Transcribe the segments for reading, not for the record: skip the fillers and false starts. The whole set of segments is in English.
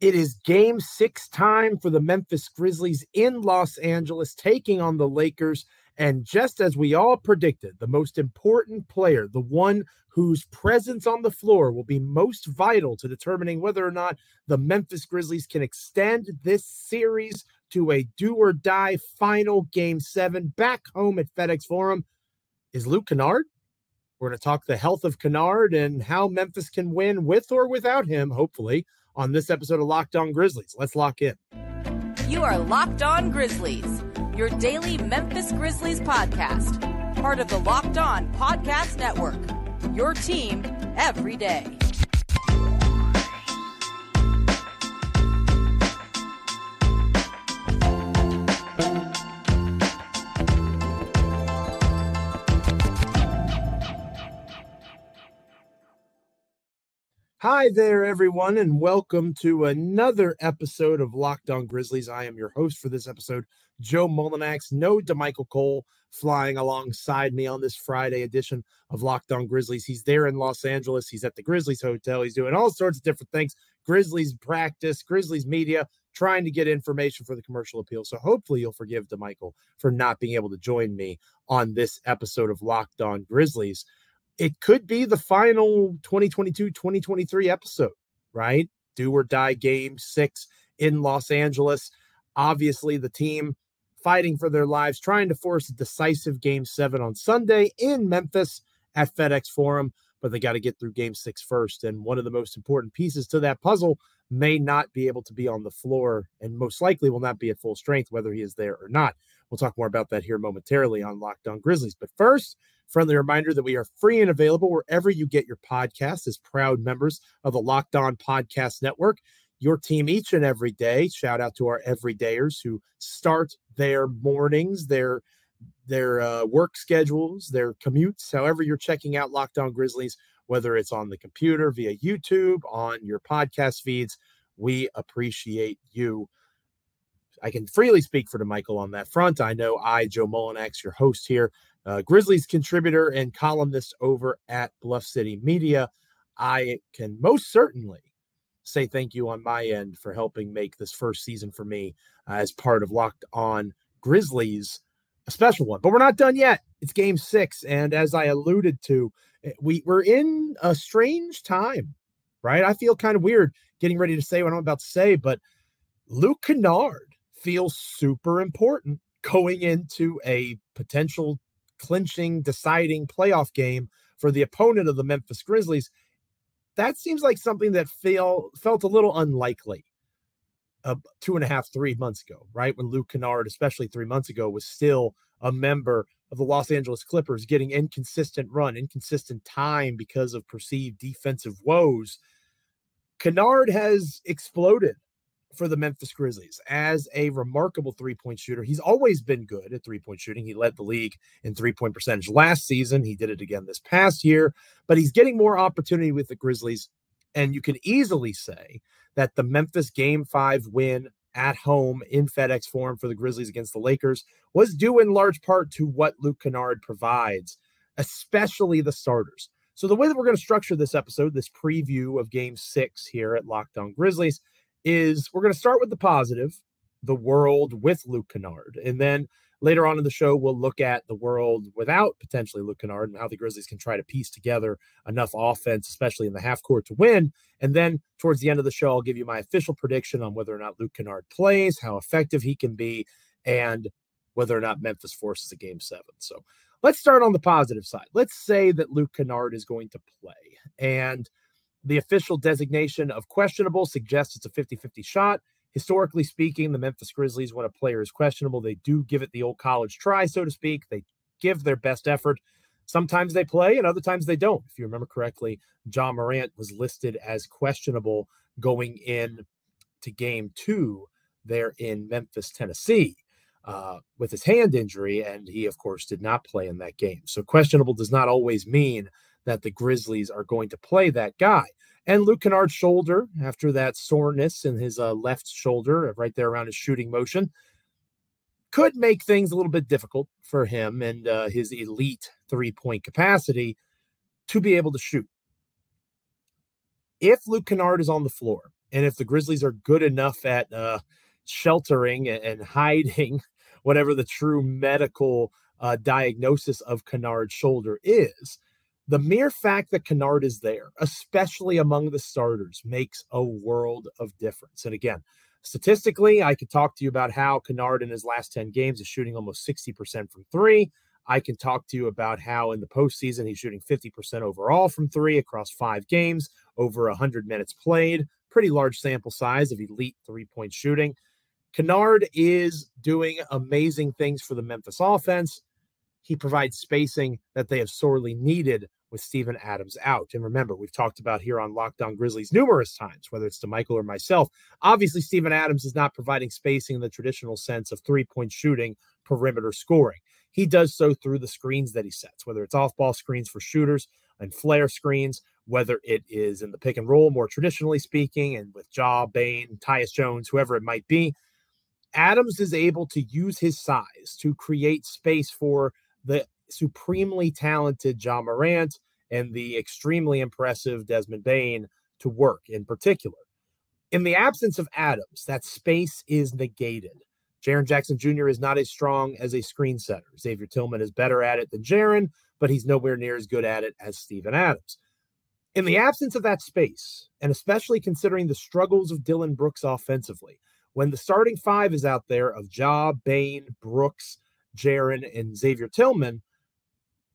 It is game 6 time for the Memphis Grizzlies in Los Angeles, taking on the Lakers. And just as we all predicted, the most important player, the one whose presence on the floor will be most vital to determining whether or not the Memphis Grizzlies can extend this series to a do-or-die final game 7 back home at FedEx Forum, is Luke Kennard. We're going to talk the health of Kennard and how Memphis can win with or without him, hopefully, on this episode of Locked On Grizzlies. Let's lock in. You are Locked On Grizzlies, your daily Memphis Grizzlies podcast, part of the Locked On Podcast Network, your team every day. Hi there, everyone, and welcome to another episode of Locked On Grizzlies. I am your host for this episode, Joe Mullinax. No DeMichael Cole flying alongside me on this Friday edition of Locked On Grizzlies. He's there in Los Angeles. He's at the Grizzlies Hotel. He's doing all sorts of different things. Grizzlies practice, Grizzlies media, trying to get information for the Commercial Appeal. So hopefully you'll forgive DeMichael for not being able to join me on this episode of Locked On Grizzlies. It could be the final 2022-2023 episode, right? Do or die game 6 in Los Angeles. Obviously, the team fighting for their lives, trying to force a decisive game 7 on Sunday in Memphis at FedEx Forum, but they got to get through game 6 first. And one of the most important pieces to that puzzle may not be able to be on the floor and most likely will not be at full strength, whether he is there or not. We'll talk more about that here momentarily on Locked On Grizzlies. But first, friendly reminder that we are free and available wherever you get your podcasts as proud members of the Locked On Podcast Network, your team each and every day. Shout out to our everydayers who start their mornings, their work schedules, their commutes, however you're checking out Locked On Grizzlies, whether it's on the computer, via YouTube, on your podcast feeds. We appreciate you. I can freely speak for DeMichael on that front. I know I, Joe Mullinax, your host here, Grizzlies contributor and columnist over at Bluff City Media, I can most certainly say thank you on my end for helping make this first season for me as part of Locked On Grizzlies a special one. But we're not done yet. It's game 6. And as I alluded to, we're in a strange time, right? I feel kind of weird getting ready to say what I'm about to say, but Luke Kennard feels super important going into a potential clinching, deciding playoff game for the opponent of the Memphis Grizzlies. That seems like something that felt a little unlikely 2.5-3 months ago, right? When Luke Kennard, especially 3 months ago, was still a member of the Los Angeles Clippers, getting inconsistent run, inconsistent time because of perceived defensive woes. Kennard has exploded for the Memphis Grizzlies as a remarkable three-point shooter. He's always been good at three-point shooting. He led the league in three-point percentage last season. He did it again this past year, but he's getting more opportunity with the Grizzlies. And you can easily say that the Memphis Game 5 win at home in FedEx Forum for the Grizzlies against the Lakers was due in large part to what Luke Kennard provides, especially the starters. So the way that we're going to structure this episode, this preview of Game 6 here at Locked On Grizzlies, is we're going to start with the positive, the world with Luke Kennard. And then later on in the show, we'll look at the world without potentially Luke Kennard and how the Grizzlies can try to piece together enough offense, especially in the half court, to win. And then towards the end of the show, I'll give you my official prediction on whether or not Luke Kennard plays, how effective he can be, and whether or not Memphis forces a game 7. So let's start on the positive side. Let's say that Luke Kennard is going to play. And the official designation of questionable suggests it's a 50-50 shot. Historically speaking, the Memphis Grizzlies, when a player is questionable, they do give it the old college try, so to speak. They give their best effort. Sometimes they play and other times they don't. If you remember correctly, Ja Morant was listed as questionable going in to game 2 there in Memphis, Tennessee, with his hand injury. And he, of course, did not play in that game. So questionable does not always mean that the Grizzlies are going to play that guy. And Luke Kennard's shoulder, after that soreness in his left shoulder, right there around his shooting motion, could make things a little bit difficult for him and his elite three-point capacity to be able to shoot. If Luke Kennard is on the floor, And if the Grizzlies are good enough at sheltering and hiding whatever the true medical diagnosis of Kennard's shoulder is, the mere fact that Kennard is there, especially among the starters, makes a world of difference. And again, statistically, I could talk to you about how Kennard in his last 10 games is shooting almost 60% from three. I can talk to you about how in the postseason he's shooting 50% overall from three across 5 games, over 100 minutes played, pretty large sample size of elite three-point shooting. Kennard is doing amazing things for the Memphis offense. He provides spacing that they have sorely needed with Steven Adams out. And remember, we've talked about here on Locked On Grizzlies numerous times, whether it's DeMichael or myself. Obviously, Steven Adams is not providing spacing in the traditional sense of three-point shooting, perimeter scoring. He does so through the screens that he sets, whether it's off-ball screens for shooters and flare screens, whether it is in the pick and roll, more traditionally speaking, and with Ja, Bane, Tyus Jones, whoever it might be. Adams is able to use his size to create space for the supremely talented Ja Morant and the extremely impressive Desmond Bane to work in particular. In the absence of Adams, that space is negated. Jaron Jackson Jr. is not as strong as a screen setter. Xavier Tillman is better at it than Jaron, but he's nowhere near as good at it as Steven Adams. In the absence of that space, and especially considering the struggles of Dillon Brooks offensively, when the starting five is out there of Ja, Bane, Brooks, Jaron, and Xavier Tillman,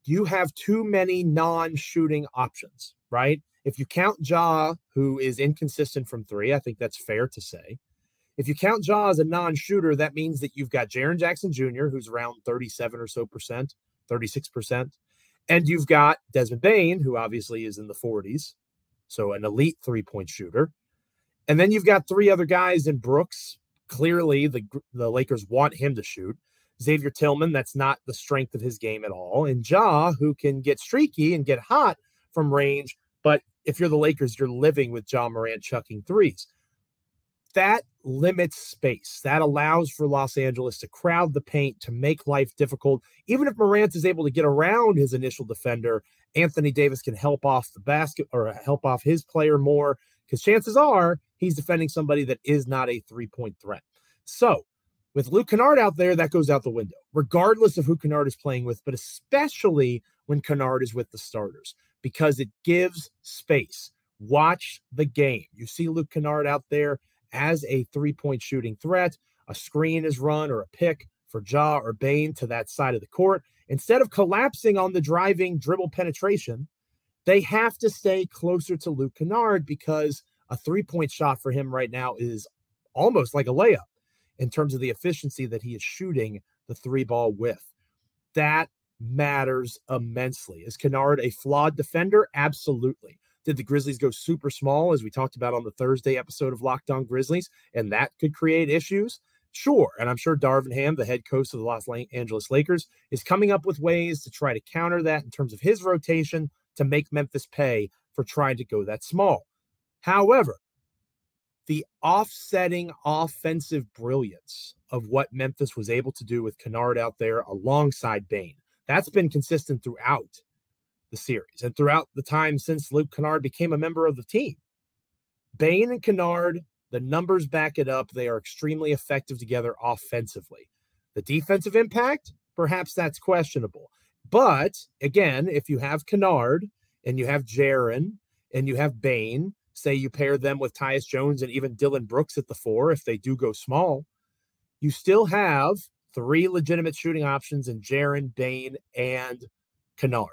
you have too many non-shooting options, right? If you count Ja, who is inconsistent from three, I think that's fair to say. If you count Ja as a non-shooter, that means that you've got Jaron Jackson Jr., who's around 37 or so percent, 36%. And you've got Desmond Bane, who obviously is in the 40s, so an elite three-point shooter. And then you've got three other guys in Brooks. Clearly, the Lakers want him to shoot. Xavier Tillman, that's not the strength of his game at all. And Ja, who can get streaky and get hot from range. But if you're the Lakers, you're living with Ja Morant chucking threes. That limits space. That allows for Los Angeles to crowd the paint, to make life difficult. Even if Morant is able to get around his initial defender, Anthony Davis can help off the basket or help off his player more, because chances are he's defending somebody that is not a three-point threat. So with Luke Kennard out there, that goes out the window, regardless of who Kennard is playing with, but especially when Kennard is with the starters, because it gives space. Watch the game. You see Luke Kennard out there as a three-point shooting threat, a screen is run or a pick for Ja or Bane to that side of the court. Instead of collapsing on the driving dribble penetration, they have to stay closer to Luke Kennard, because a three-point shot for him right now is almost like a layup in terms of the efficiency that he is shooting the three ball with. That matters immensely. Is Kennard a flawed defender? Absolutely. Did the Grizzlies go super small, as we talked about on the Thursday episode of Locked On Grizzlies, and that could create issues? Sure. And I'm sure Darvin Ham, the head coach of the Los Angeles Lakers, is coming up with ways to try to counter that in terms of his rotation to make Memphis pay for trying to go that small. However, the offsetting offensive brilliance of what Memphis was able to do with Kennard out there alongside Bane, that's been consistent throughout the series and throughout the time since Luke Kennard became a member of the team. Bane and Kennard, the numbers back it up. They are extremely effective together offensively. The defensive impact, perhaps that's questionable. But again, if you have Kennard and you have Jaron and you have Bane, say you pair them with Tyus Jones and even Dillon Brooks at the four, if they do go small, you still have three legitimate shooting options in Jaron, Bane, and Kennard.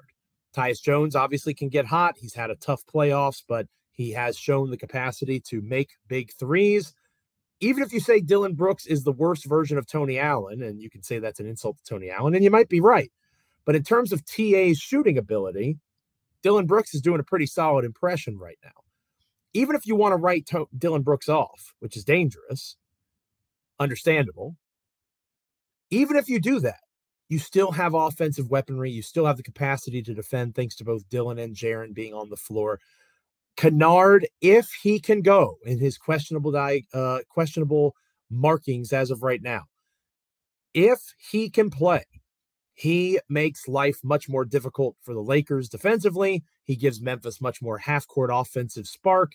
Tyus Jones obviously can get hot. He's had a tough playoffs, but he has shown the capacity to make big threes. Even if you say Dillon Brooks is the worst version of Tony Allen, and you can say that's an insult to Tony Allen, and you might be right. But in terms of TA's shooting ability, Dillon Brooks is doing a pretty solid impression right now. Even if you want to write Dillon Brooks off, which is dangerous, understandable, even if you do that, you still have offensive weaponry. You still have the capacity to defend, thanks to both Dillon and Jaron being on the floor. Kennard, if he can go in his questionable markings as of right now, if he can play, he makes life much more difficult for the Lakers defensively. He gives Memphis much more half-court offensive spark.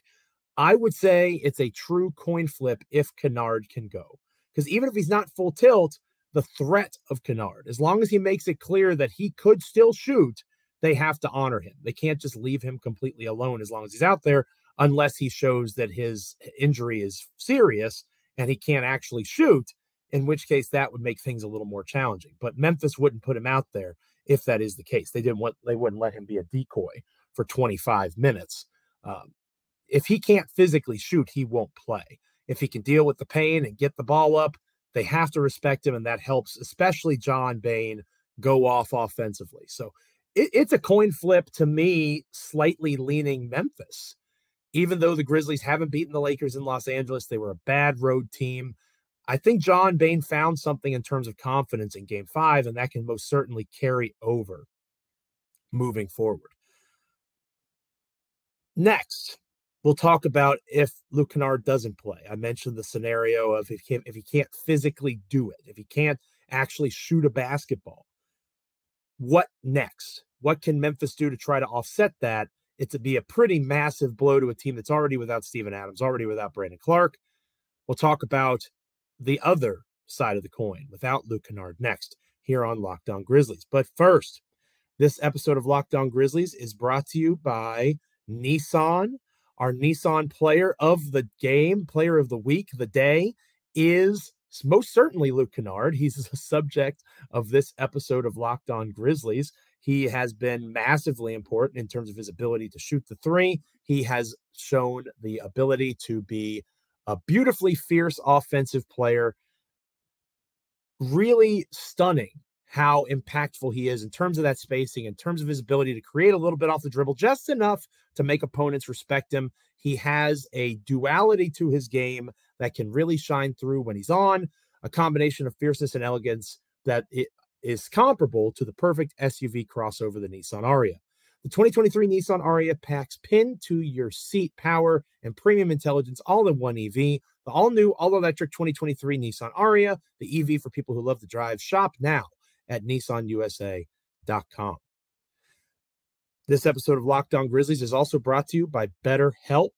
I would say it's a true coin flip if Kennard can go. Because even if he's not full tilt, the threat of Kennard, as long as he makes it clear that he could still shoot, they have to honor him. They can't just leave him completely alone as long as he's out there, unless he shows that his injury is serious and he can't actually shoot, in which case that would make things a little more challenging. But Memphis wouldn't put him out there if that is the case. They wouldn't let him be a decoy for 25 minutes. If he can't physically shoot, he won't play. If he can deal with the pain and get the ball up, they have to respect him, and that helps, especially John Bane, go off offensively. So it's a coin flip to me, slightly leaning Memphis. Even though the Grizzlies haven't beaten the Lakers in Los Angeles, they were a bad road team. I think John Bane found something in terms of confidence in Game 5, and that can most certainly carry over moving forward. Next, we'll talk about if Luke Kennard doesn't play. I mentioned the scenario of if he can't physically do it, if he can't actually shoot a basketball. What next? What can Memphis do to try to offset that? It'd be a pretty massive blow to a team that's already without Steven Adams, already without Brandon Clark. We'll talk about the other side of the coin without Luke Kennard next here on Locked On Grizzlies. But first, this episode of Locked On Grizzlies is brought to you by Nissan. Our Nissan player of the game, player of the week, the day, is most certainly Luke Kennard. He's the subject of this episode of Locked On Grizzlies. He has been massively important in terms of his ability to shoot the three. He has shown the ability to be a beautifully fierce offensive player. Really stunning how impactful he is in terms of that spacing, in terms of his ability to create a little bit off the dribble, just enough to make opponents respect him. He has a duality to his game that can really shine through when he's on, a combination of fierceness and elegance that it is comparable to the perfect SUV crossover, the Nissan Ariya. The 2023 Nissan Ariya packs pin-to-your-seat power and premium intelligence all in one EV. The all-new, all-electric 2023 Nissan Ariya, the EV for people who love to drive. Shop now at NissanUSA.com. This episode of Locked On Grizzlies is also brought to you by BetterHelp.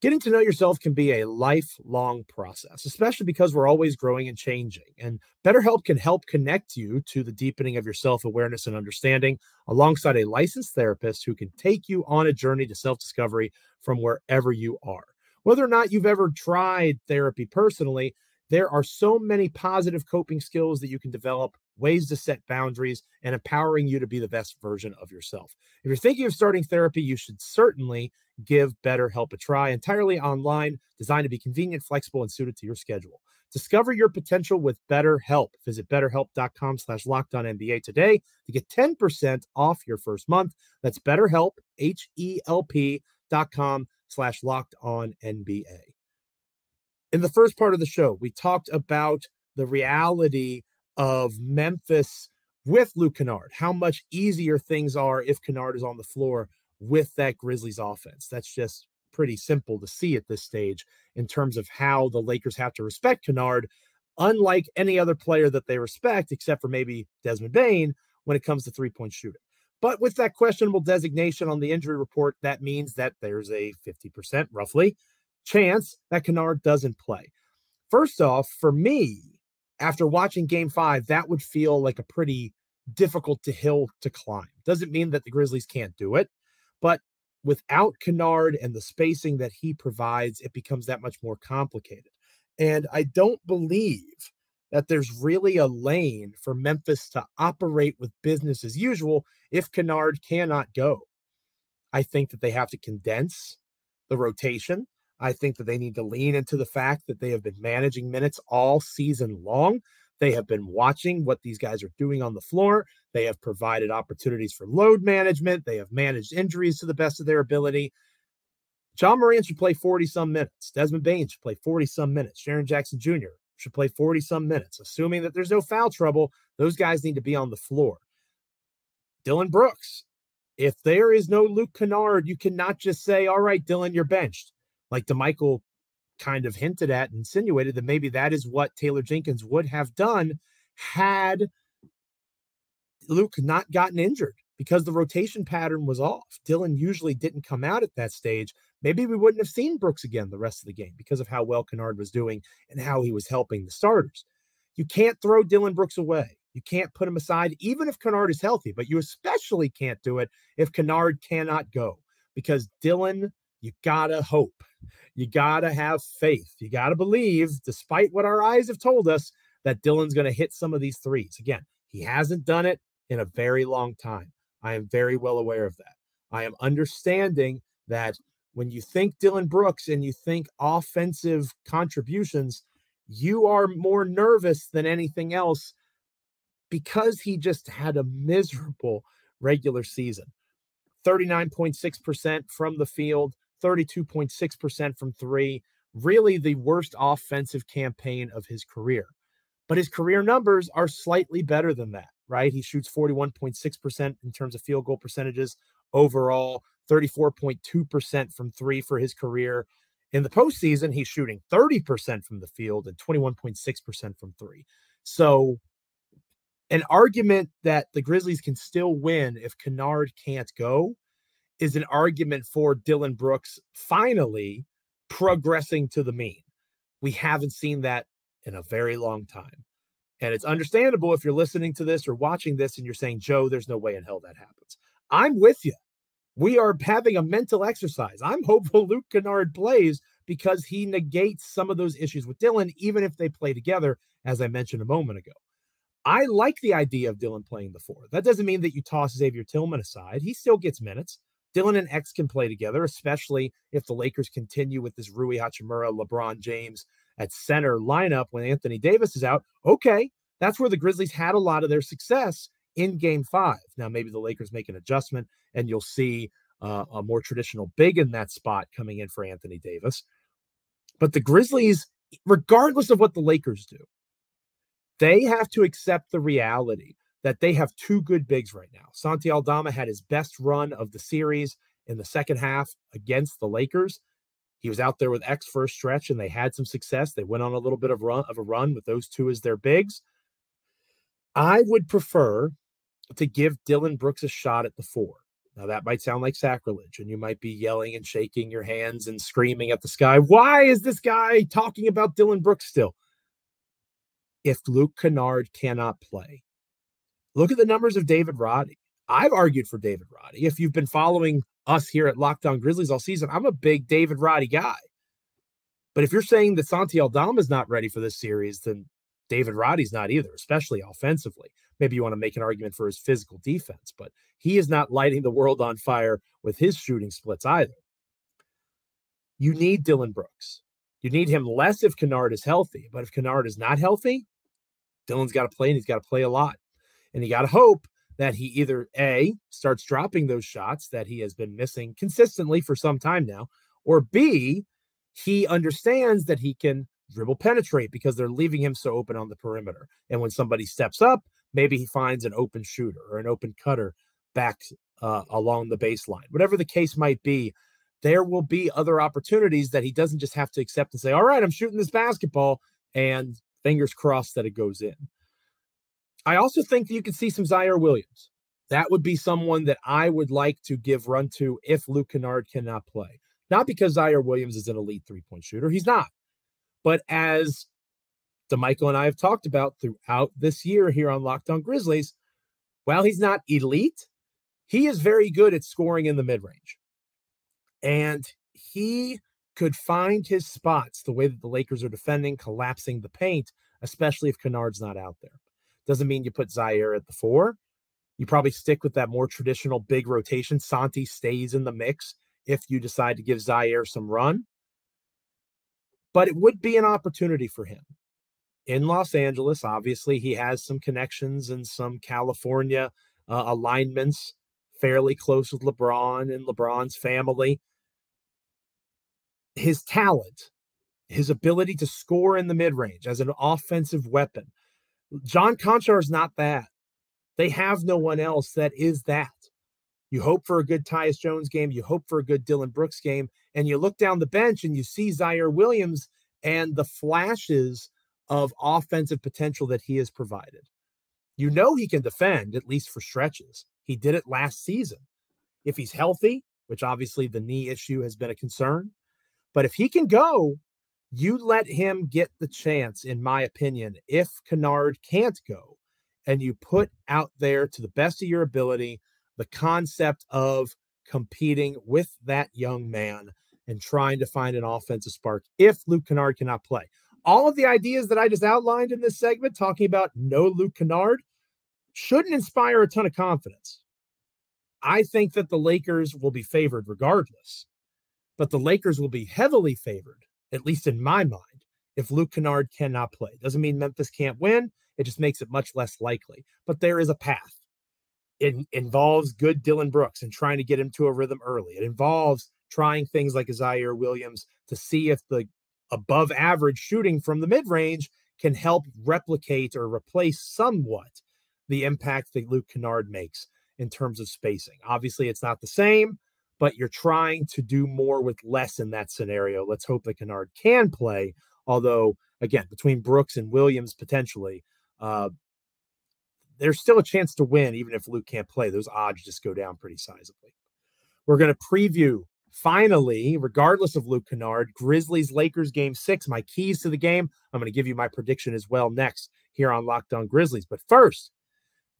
Getting to know yourself can be a lifelong process, especially because we're always growing and changing. And BetterHelp can help connect you to the deepening of your self-awareness and understanding alongside a licensed therapist who can take you on a journey to self-discovery from wherever you are. Whether or not you've ever tried therapy personally, there are so many positive coping skills that you can develop, ways to set boundaries, and empowering you to be the best version of yourself. If you're thinking of starting therapy, you should certainly give BetterHelp a try. Entirely online, designed to be convenient, flexible, and suited to your schedule. Discover your potential with BetterHelp. Visit BetterHelp.com/LockedOnNBA today to get 10% off your first month. That's BetterHelp, HELP.com/LockedOnNBA. In the first part of the show, we talked about the reality of Memphis with Luke Kennard, how much easier things are if Kennard is on the floor with that Grizzlies offense. That's just pretty simple to see at this stage in terms of how the Lakers have to respect Kennard, unlike any other player that they respect, except for maybe Desmond Bane, when it comes to three-point shooting. But with that questionable designation on the injury report, that means that there's a 50% roughly chance that Kennard doesn't play. First off, for me, after watching Game 5, that would feel like a pretty difficult hill to climb. Doesn't mean that the Grizzlies can't do it, but without Kennard and the spacing that he provides, it becomes that much more complicated. And I don't believe that there's really a lane for Memphis to operate with business as usual if Kennard cannot go. I think that they have to condense the rotation. I think that they need to lean into the fact that they have been managing minutes all season long. They have been watching what these guys are doing on the floor. They have provided opportunities for load management. They have managed injuries to the best of their ability. Ja Morant should play 40-some minutes. Desmond Bane should play 40-some minutes. Jaron Jackson Jr. should play 40-some minutes. Assuming that there's no foul trouble, those guys need to be on the floor. Dillon Brooks, if there is no Luke Kennard, you cannot just say, all right, Dillon, you're benched. Like DeMichael kind of hinted at, insinuated that maybe that is what Taylor Jenkins would have done had Luke not gotten injured because the rotation pattern was off. Dillon usually didn't come out at that stage. maybe we wouldn't have seen Brooks again the rest of the game because of how well Kennard was doing and how he was helping the starters. You can't throw Dillon Brooks away. You can't put him aside, even if Kennard is healthy, but you especially can't do it if Kennard cannot go, because Dillon, you gotta hope. You gotta have faith. You gotta believe, despite what our eyes have told us, that Dillon's going to hit some of these threes. Again, he hasn't done it in a very long time. I am very well aware of that. I am understanding that when you think Dillon Brooks and you think offensive contributions, you are more nervous than anything else because he just had a miserable regular season. 39.6% from the field, 32.6% from three, really the worst offensive campaign of his career. But his career numbers are slightly better than that, right? He shoots 41.6% in terms of field goal percentages overall, 34.2% from three for his career. In the postseason, he's shooting 30% from the field and 21.6% from three. So an argument that the Grizzlies can still win if Kennard can't go is an argument for Dillon Brooks finally progressing to the mean. We haven't seen that in a very long time. And it's understandable if you're listening to this or watching this and you're saying, Joe, there's no way in hell that happens. I'm with you. We are having a mental exercise. I'm hopeful Luke Kennard plays because he negates some of those issues with Dillon, even if they play together, as I mentioned a moment ago. I like the idea of Dillon playing the four. That doesn't mean that you toss Xavier Tillman aside. He still gets minutes. Dillon and X can play together, especially if the Lakers continue with this Rui Hachimura, LeBron James at center lineup when Anthony Davis is out. Okay, that's where the Grizzlies had a lot of their success in Game 5. Now, maybe the Lakers make an adjustment and you'll see a more traditional big in that spot coming in for Anthony Davis. But the Grizzlies, regardless of what the Lakers do, they have to accept the reality that they have two good bigs right now. Santi Aldama had his best run of the series in the second half against the Lakers. He was out there with X for a stretch, and they had some success. They went on a little bit of a run with those two as their bigs. I would prefer to give Dillon Brooks a shot at the four. Now, that might sound like sacrilege, and you might be yelling and shaking your hands and screaming at the sky. Why is this guy talking about Dillon Brooks still? If Luke Kennard cannot play, look at the numbers of David Roddy. I've argued for David Roddy. If you've been following us here at Locked On Grizzlies all season, I'm a big David Roddy guy. But if you're saying that Santi Aldama is not ready for this series, then David Roddy's not either, especially offensively. Maybe you want to make an argument for his physical defense, but he is not lighting the world on fire with his shooting splits either. You need Dillon Brooks. You need him less if Kennard is healthy, but if Kennard is not healthy, Dillon's got to play, and he's got to play a lot. And you got to hope that he either A, starts dropping those shots that he has been missing consistently for some time now, or B, he understands that he can dribble penetrate because they're leaving him so open on the perimeter. And when somebody steps up, maybe he finds an open shooter or an open cutter back along the baseline. Whatever the case might be, there will be other opportunities that he doesn't just have to accept and say, all right, I'm shooting this basketball, and fingers crossed that it goes in. I also think that you could see some Ziaire Williams. That would be someone that I would like to give run to if Luke Kennard cannot play. Not because Ziaire Williams is an elite three-point shooter. He's not. But as DeMichael and I have talked about throughout this year here on Locked On Grizzlies, while he's not elite, he is very good at scoring in the mid-range. And he could find his spots the way that the Lakers are defending, collapsing the paint, especially if Kennard's not out there. Doesn't mean you put Ziaire at the four. You probably stick with that more traditional big rotation. Santi stays in the mix if you decide to give Ziaire some run. But it would be an opportunity for him. In Los Angeles, obviously, he has some connections and some California alignments, fairly close with LeBron and LeBron's family. His talent, his ability to score in the mid-range as an offensive weapon, John Conchar is not that. They have no one else that is that. You hope for a good Tyus Jones game. You hope for a good Dillon Brooks game. And you look down the bench and you see Ziaire Williams and the flashes of offensive potential that he has provided. You know he can defend, at least for stretches. He did it last season. If he's healthy, which obviously the knee issue has been a concern. But if he can go, you let him get the chance, in my opinion, if Kennard can't go, and you put out there to the best of your ability the concept of competing with that young man and trying to find an offensive spark if Luke Kennard cannot play. All of the ideas that I just outlined in this segment, talking about no Luke Kennard, shouldn't inspire a ton of confidence. I think that the Lakers will be favored regardless, but the Lakers will be heavily favored, at least in my mind, if Luke Kennard cannot play. Doesn't mean Memphis can't win. It just makes it much less likely. But there is a path. It involves good Dillon Brooks and trying to get him to a rhythm early. It involves trying things like Ziaire Williams to see if the above average shooting from the mid-range can help replicate or replace somewhat the impact that Luke Kennard makes in terms of spacing. Obviously, it's not the same, but you're trying to do more with less in that scenario. Let's hope that Kennard can play. Although, again, between Brooks and Williams, potentially, there's still a chance to win, even if Luke can't play. Those odds just go down pretty sizably. We're going to preview, finally, regardless of Luke Kennard, Grizzlies-Lakers Game 6, my keys to the game. I'm going to give you my prediction as well next here on Locked On Grizzlies. But first,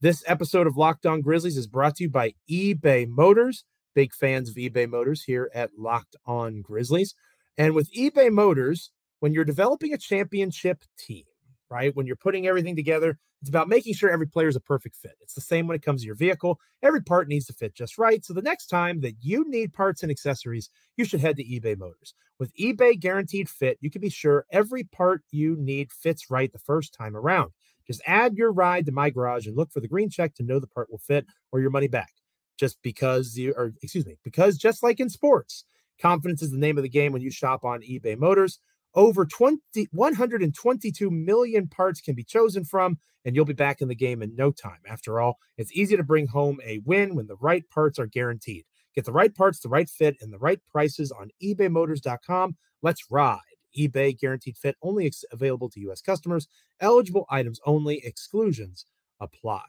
this episode of Locked On Grizzlies is brought to you by eBay Motors. Big fans of eBay Motors here at Locked On Grizzlies. And with eBay Motors, when you're developing a championship team, right, when you're putting everything together, it's about making sure every player is a perfect fit. It's the same when it comes to your vehicle. Every part needs to fit just right. So the next time that you need parts and accessories, you should head to eBay Motors. With eBay Guaranteed Fit, you can be sure every part you need fits right the first time around. Just add your ride to My Garage and look for the green check to know the part will fit or your money back. Because just like in sports, confidence is the name of the game when you shop on eBay Motors. Over 122 million parts can be chosen from, and you'll be back in the game in no time. After all, it's easy to bring home a win when the right parts are guaranteed. Get the right parts, the right fit, and the right prices on ebaymotors.com. Let's ride. eBay Guaranteed Fit, only available to U.S. customers. Eligible items only. Exclusions apply.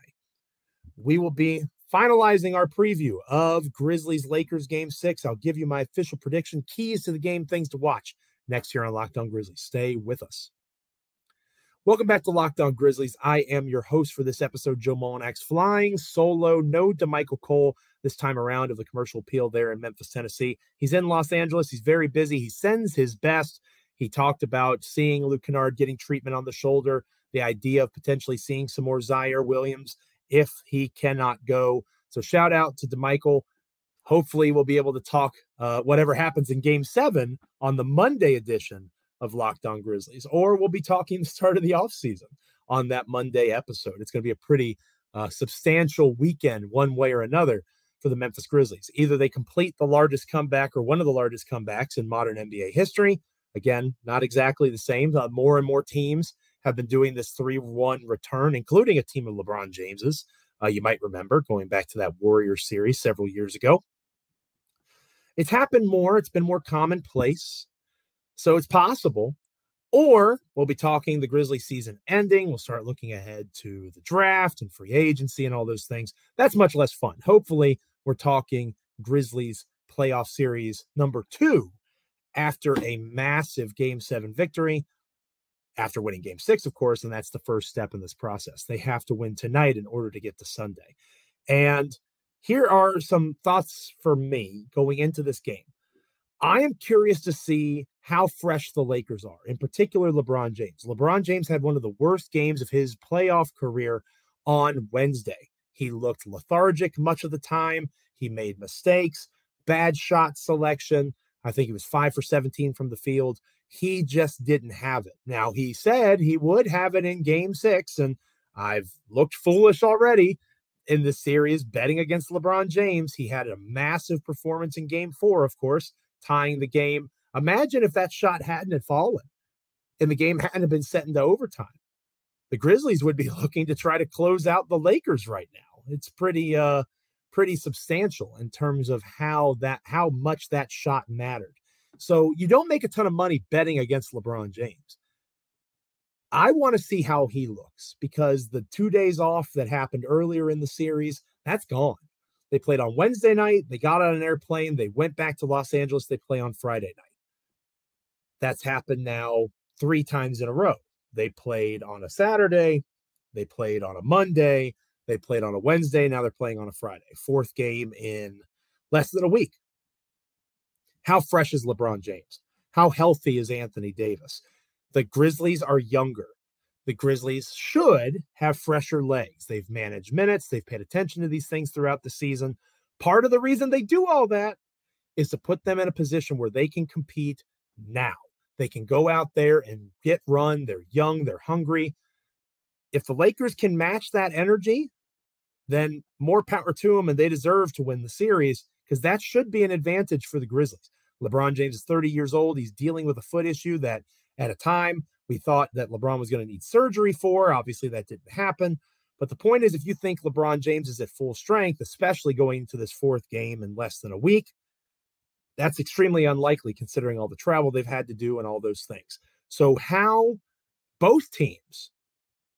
We will be finalizing our preview of Grizzlies-Lakers Game 6. I'll give you my official prediction, keys to the game, things to watch next year on Locked On Grizzlies. Stay with us. Welcome back to Locked On Grizzlies. I am your host for this episode, Joe Mullinax, flying solo. No DeMichael Cole this time around of the Commercial Appeal there in Memphis, Tennessee. He's in Los Angeles. He's very busy. He sends his best. He talked about seeing Luke Kennard getting treatment on the shoulder, the idea of potentially seeing some more Ziaire Williams if he cannot go. So shout out to DeMichael. Hopefully we'll be able to talk whatever happens in Game 7 on the Monday edition of Locked On Grizzlies, or we'll be talking the start of the offseason on that Monday episode. It's going to be a pretty substantial weekend one way or another for the Memphis Grizzlies. Either they complete the largest comeback or one of the largest comebacks in modern NBA history. Again, not exactly the same. More and more teams have been doing this 3-1 return, including a team of LeBron James's. You might remember going back to that Warriors series several years ago. It's happened more. It's been more commonplace. So it's possible. Or we'll be talking the Grizzly season ending. We'll start looking ahead to the draft and free agency and all those things. That's much less fun. Hopefully, we're talking Grizzlies playoff series number 2 after a massive Game 7 victory, after winning Game 6, of course, and that's the first step in this process. They have to win tonight in order to get to Sunday. And here are some thoughts for me going into this game. I am curious to see how fresh the Lakers are, in particular LeBron James. LeBron James had one of the worst games of his playoff career on Wednesday. He looked lethargic much of the time. He made mistakes, bad shot selection. I think he was 5 for 17 from the field. He just didn't have it. Now, he said he would have it in Game 6, and I've looked foolish already in the series betting against LeBron James. He had a massive performance in Game 4, of course, tying the game. Imagine if that shot hadn't fallen and the game hadn't been set into overtime. The Grizzlies would be looking to try to close out the Lakers right now. It's pretty substantial in terms of how much that shot mattered. So you don't make a ton of money betting against LeBron James. I want to see how he looks because the 2 days off that happened earlier in the series, that's gone. They played on Wednesday night. They got on an airplane. They went back to Los Angeles. They play on Friday night. That's happened now 3 times in a row. They played on a Saturday. They played on a Monday. They played on a Wednesday. Now they're playing on a Friday. 4th game in less than a week. How fresh is LeBron James? How healthy is Anthony Davis? The Grizzlies are younger. The Grizzlies should have fresher legs. They've managed minutes. They've paid attention to these things throughout the season. Part of the reason they do all that is to put them in a position where they can compete now. They can go out there and get run. They're young. They're hungry. If the Lakers can match that energy, then more power to them, and they deserve to win the series because that should be an advantage for the Grizzlies. LeBron James is 30 years old. He's dealing with a foot issue that at a time we thought that LeBron was going to need surgery for. Obviously, that didn't happen. But the point is, if you think LeBron James is at full strength, especially going into this 4th game in less than a week, that's extremely unlikely considering all the travel they've had to do and all those things. So how both teams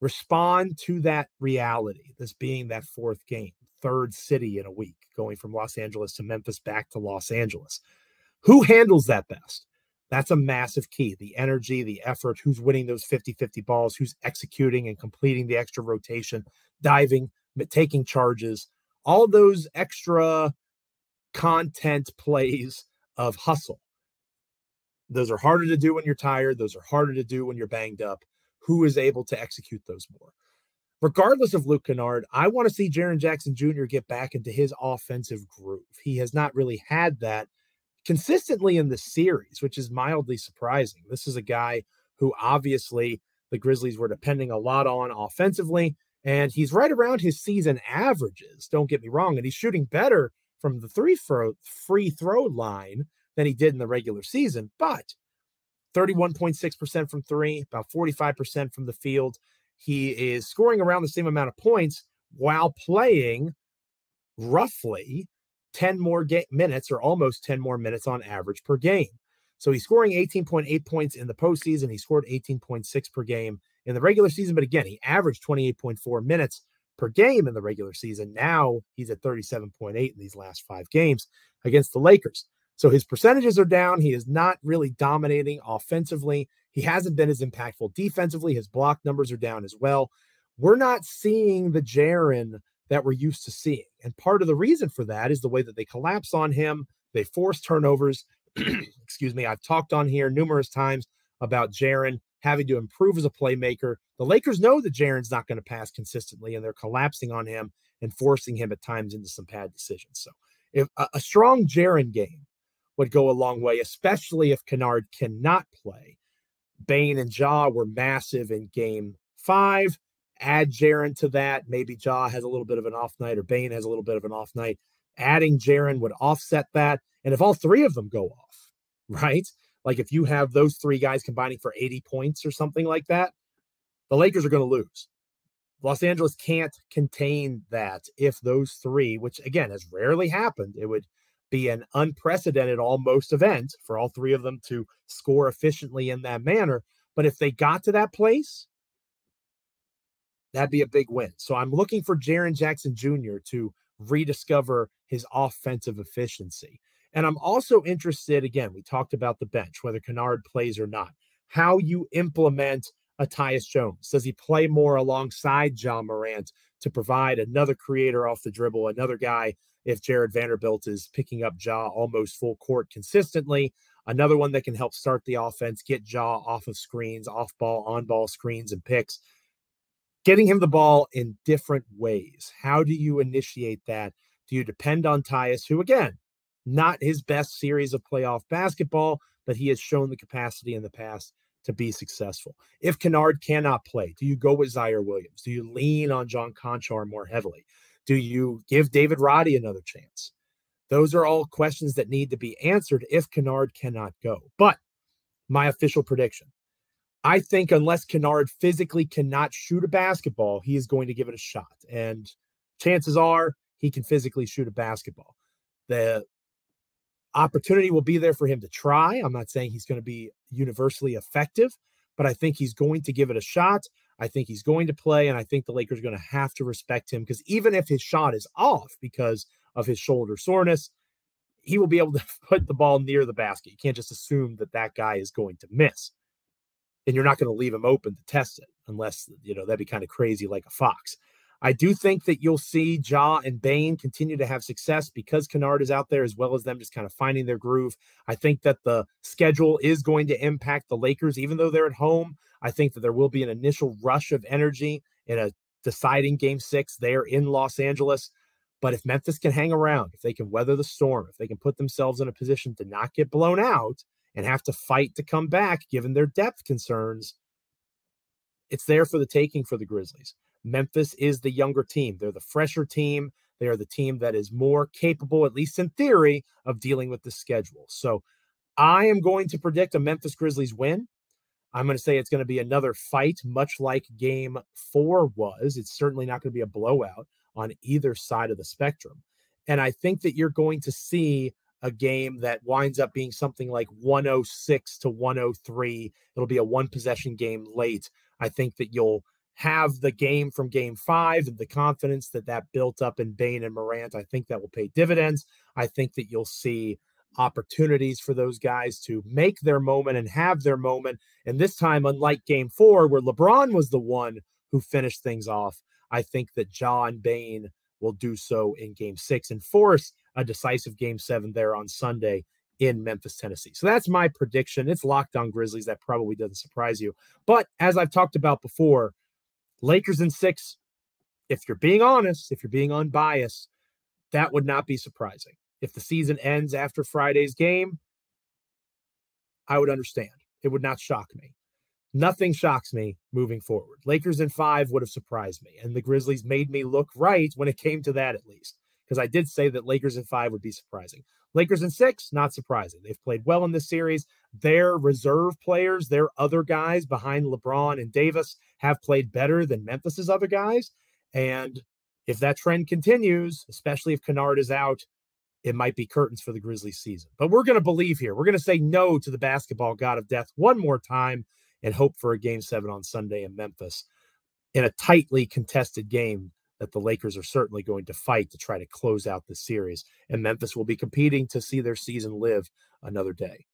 respond to that reality, this being that 4th game, 3rd city in a week, going from Los Angeles to Memphis back to Los Angeles. Who handles that best? That's a massive key. The energy, the effort, who's winning those 50-50 balls, who's executing and completing the extra rotation, diving, taking charges, all those extra content plays of hustle. Those are harder to do when you're tired. Those are harder to do when you're banged up. Who is able to execute those more? Regardless of Luke Kennard, I want to see Jaron Jackson Jr. get back into his offensive groove. He has not really had that consistently in the series, which is mildly surprising. This is a guy who obviously the Grizzlies were depending a lot on offensively, and he's right around his season averages. Don't get me wrong. And he's shooting better from the free throw line than he did in the regular season, but 31.6% from 3, about 45% from the field. He is scoring around the same amount of points while playing roughly 10 more minutes or almost 10 more minutes on average per game. So he's scoring 18.8 points in the postseason. He scored 18.6 per game in the regular season. But again, he averaged 28.4 minutes per game in the regular season. Now he's at 37.8 in these last 5 games against the Lakers. So his percentages are down. He is not really dominating offensively. He hasn't been as impactful defensively. His block numbers are down as well. We're not seeing the Jaron that we're used to seeing. And part of the reason for that is the way that they collapse on him. They force turnovers. Excuse me. I've talked on here numerous times about Jaron having to improve as a playmaker. The Lakers know that Jaron's not going to pass consistently, and they're collapsing on him and forcing him at times into some bad decisions. So if a strong Jaron game would go a long way, especially if Kennard cannot play. Bane and Ja were massive in game 5. Add Jaron to that. Maybe Ja has a little bit of an off night or Bane has a little bit of an off night. Adding Jaron would offset that. And if all 3 of them go off, right? Like if you have those 3 guys combining for 80 points or something like that, the Lakers are going to lose. Los Angeles can't contain that if those 3, which again has rarely happened, it would be an unprecedented almost event for all 3 of them to score efficiently in that manner. But if they got to that place, that'd be a big win. So I'm looking for Jaron Jackson Jr. to rediscover his offensive efficiency. And I'm also interested, again, we talked about the bench, whether Kennard plays or not, how you implement a Tyus Jones. Does he play more alongside Ja Morant to provide another creator off the dribble, another guy? If Jared Vanderbilt is picking up Ja almost full court consistently, another one that can help start the offense, get Ja off of screens, off ball, on ball screens and picks, getting him the ball in different ways. How do you initiate that? Do you depend on Tyus, who again, not his best series of playoff basketball, but he has shown the capacity in the past to be successful. If Kennard cannot play, do you go with Ziaire Williams? Do you lean on John Conchar more heavily? Do you give David Roddy another chance? Those are all questions that need to be answered if Kennard cannot go. But my official prediction, I think unless Kennard physically cannot shoot a basketball, he is going to give it a shot. And chances are he can physically shoot a basketball. The opportunity will be there for him to try. I'm not saying he's going to be universally effective, but I think he's going to give it a shot. I think he's going to play, and I think the Lakers are going to have to respect him because even if his shot is off because of his shoulder soreness, he will be able to put the ball near the basket. You can't just assume that that guy is going to miss, and you're not going to leave him open to test it unless, you know, that'd be kind of crazy like a fox. I do think that you'll see Ja and Bane continue to have success because Kennard is out there, as well as them just kind of finding their groove. I think that the schedule is going to impact the Lakers, even though they're at home. I think that there will be an initial rush of energy in a deciding Game 6 there in Los Angeles. But if Memphis can hang around, if they can weather the storm, if they can put themselves in a position to not get blown out and have to fight to come back, given their depth concerns, it's there for the taking for the Grizzlies. Memphis is the younger team. They're the fresher team. They are the team that is more capable, at least in theory, of dealing with the schedule. So I am going to predict a Memphis Grizzlies win. I'm going to say it's going to be another fight, much like Game 4 was. It's certainly not going to be a blowout on either side of the spectrum. And I think that you're going to see a game that winds up being something like 106 to 103. It'll be a one-possession game late. I think that you'll have the game from Game 5 and the confidence that that built up in Bane and Morant. I think that will pay dividends. I think that you'll see opportunities for those guys to make their moment and have their moment. And this time, unlike Game 4, where LeBron was the one who finished things off, I think that Ja and Bane will do so in Game 6 and force a decisive Game 7 there on Sunday in Memphis, Tennessee. So that's my prediction. It's Locked On Grizzlies. That probably doesn't surprise you. But as I've talked about before, Lakers in 6, if you're being honest, if you're being unbiased, that would not be surprising. If the season ends after Friday's game, I would understand. It would not shock me. Nothing shocks me moving forward. Lakers in 5 would have surprised me, and the Grizzlies made me look right when it came to that, at least, because I did say that Lakers in 5 would be surprising. Lakers in 6, not surprising. They've played well in this series. Their reserve players, their other guys behind LeBron and Davis, have played better than Memphis's other guys. And if that trend continues, especially if Kennard is out, it might be curtains for the Grizzlies season. But we're going to believe here. We're going to say no to the basketball god of death one more time and hope for a Game 7 on Sunday in Memphis in a tightly contested game that the Lakers are certainly going to fight to try to close out this series. And Memphis will be competing to see their season live another day.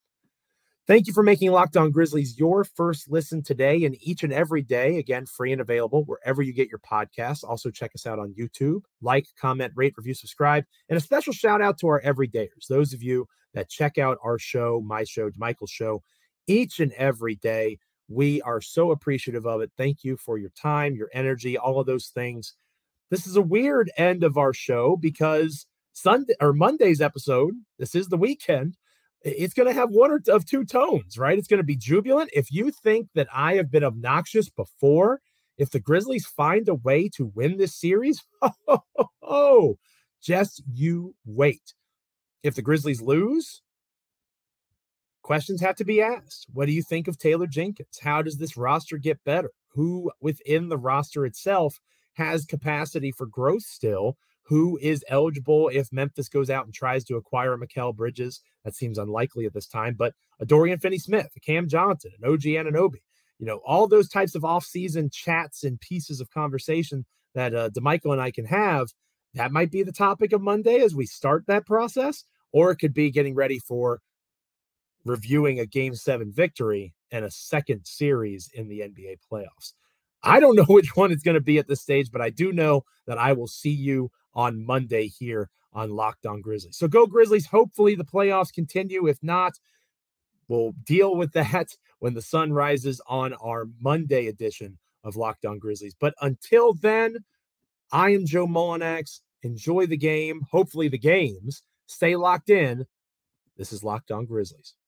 Thank you for making Locked On Grizzlies your first listen today and each and every day. Again, free and available wherever you get your podcasts. Also, check us out on YouTube. Like, comment, rate, review, subscribe. And a special shout out to our everydayers, those of you that check out our show, my show, DeMichael's show, each and every day. We are so appreciative of it. Thank you for your time, your energy, all of those things. This is a weird end of our show because Sunday or Monday's episode, this is the weekend, it's going to have one or of two tones, right? It's going to be jubilant. If you think that I have been obnoxious before, if the Grizzlies find a way to win this series, just you wait. If the Grizzlies lose, questions have to be asked. What do you think of Taylor Jenkins? How does this roster get better? Who within the roster itself has capacity for growth still? Who is eligible if Memphis goes out and tries to acquire Mikal Bridges? That seems unlikely at this time, but a Dorian Finney-Smith, a Cam Johnson, an OG Anunoby, you know, all those types of offseason chats and pieces of conversation that DeMichael and I can have, that might be the topic of Monday as we start that process, or it could be getting ready for reviewing a Game 7 victory and a second series in the NBA playoffs. I don't know which one it's going to be at this stage, but I do know that I will see you on Monday here on Locked On Grizzlies. So go Grizzlies. Hopefully the playoffs continue. If not, we'll deal with that when the sun rises on our Monday edition of Locked On Grizzlies. But until then, I am Joe Mullinax. Enjoy the game. Hopefully the games. Stay locked in. This is Locked On Grizzlies.